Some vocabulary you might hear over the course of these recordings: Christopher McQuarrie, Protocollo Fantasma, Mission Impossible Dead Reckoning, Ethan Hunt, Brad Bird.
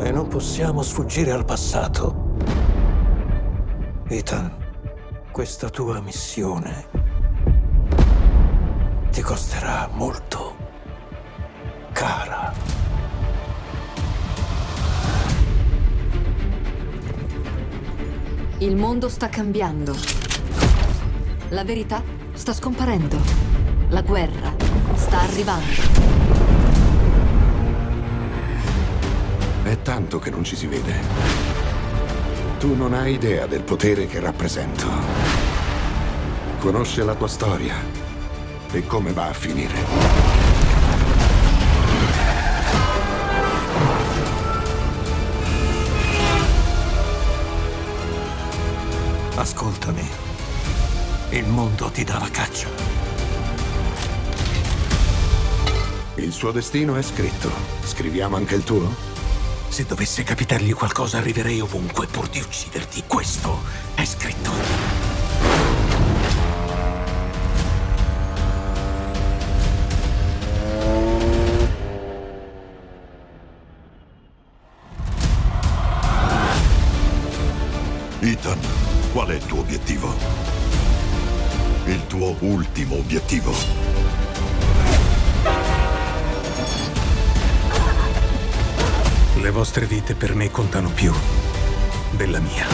E non possiamo sfuggire al passato. Ethan, questa tua missione ti costerà molto cara. Il mondo sta cambiando. La verità sta scomparendo. La guerra sta arrivando. È tanto che non ci si vede. Tu non hai idea del potere che rappresento. Conosce la tua storia e come va a finire. Ascoltami. Il mondo ti dà la caccia. Il suo destino è scritto. Scriviamo anche il tuo? Se dovesse capitargli qualcosa, arriverei ovunque pur di ucciderti. Questo è scritto. Ethan, qual è il tuo obiettivo? Il tuo ultimo obiettivo? Le vostre vite per me contano più della mia.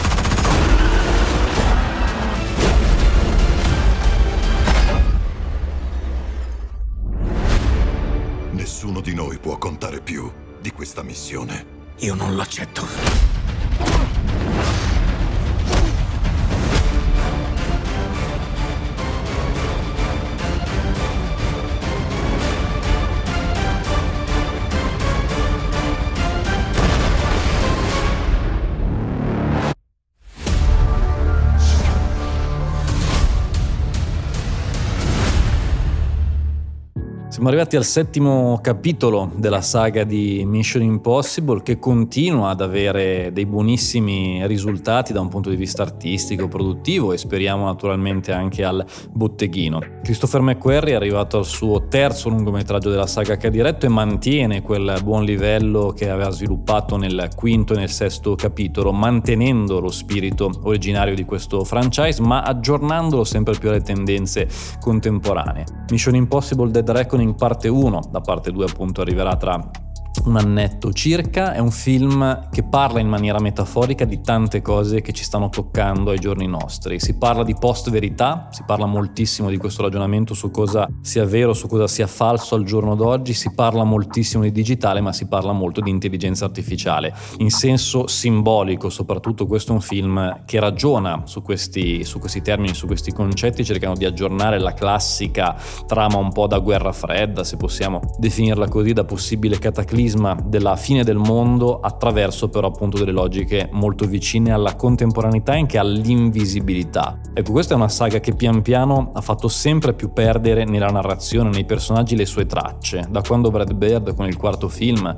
Nessuno di noi può contare più di questa missione. Io non l'accetto. Siamo arrivati al settimo capitolo della saga di Mission Impossible, che continua ad avere dei buonissimi risultati da un punto di vista artistico, produttivo e speriamo naturalmente anche al botteghino. Christopher McQuarrie è arrivato al suo terzo lungometraggio della saga che ha diretto e mantiene quel buon livello che aveva sviluppato nel quinto e nel sesto capitolo, mantenendo lo spirito originario di questo franchise ma aggiornandolo sempre più alle tendenze contemporanee. Mission Impossible Dead Reckoning in parte 1, la parte 2 appunto arriverà tra un annetto circa, è un film che parla in maniera metaforica di tante cose che ci stanno toccando ai giorni nostri. Si parla di post-verità, si parla moltissimo di questo ragionamento su cosa sia vero, su cosa sia falso al giorno d'oggi, si parla moltissimo di digitale, ma si parla molto di intelligenza artificiale. In senso simbolico, soprattutto questo è un film che ragiona su questi termini, su questi concetti, cercando di aggiornare la classica trama un po' da guerra fredda, se possiamo definirla così, da possibile cataclisma della fine del mondo, attraverso però appunto delle logiche molto vicine alla contemporaneità e anche all'invisibilità. Ecco, questa è una saga che pian piano ha fatto sempre più perdere nella narrazione, nei personaggi, le sue tracce. Da quando Brad Bird con il quarto film,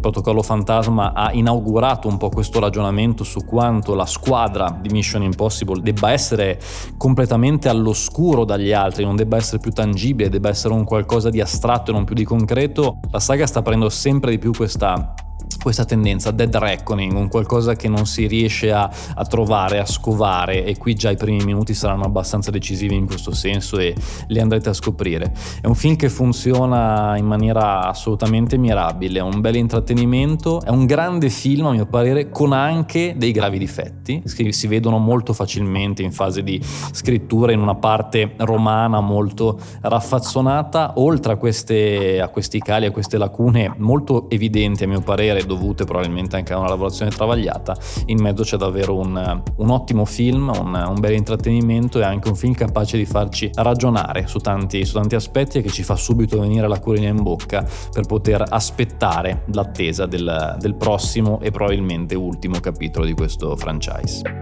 Protocollo Fantasma, ha inaugurato un po' questo ragionamento su quanto la squadra di Mission Impossible debba essere completamente all'oscuro dagli altri, non debba essere più tangibile, debba essere un qualcosa di astratto e non più di concreto, la saga sta prendendo sempre di più questa tendenza Dead Reckoning, un qualcosa che non si riesce a trovare, a scovare, e qui già i primi minuti saranno abbastanza decisivi in questo senso e li andrete a scoprire. È un film che funziona in maniera assolutamente mirabile, è un bel intrattenimento, è un grande film a mio parere, con anche dei gravi difetti che si vedono molto facilmente in fase di scrittura, in una parte romana molto raffazzonata. Oltre a questi cali, a queste lacune molto evidenti a mio parere dovute probabilmente anche a una lavorazione travagliata, in mezzo c'è davvero un ottimo film, un bel intrattenimento e anche un film capace di farci ragionare su tanti aspetti, e che ci fa subito venire la curina in bocca per poter aspettare l'attesa del prossimo e probabilmente ultimo capitolo di questo franchise.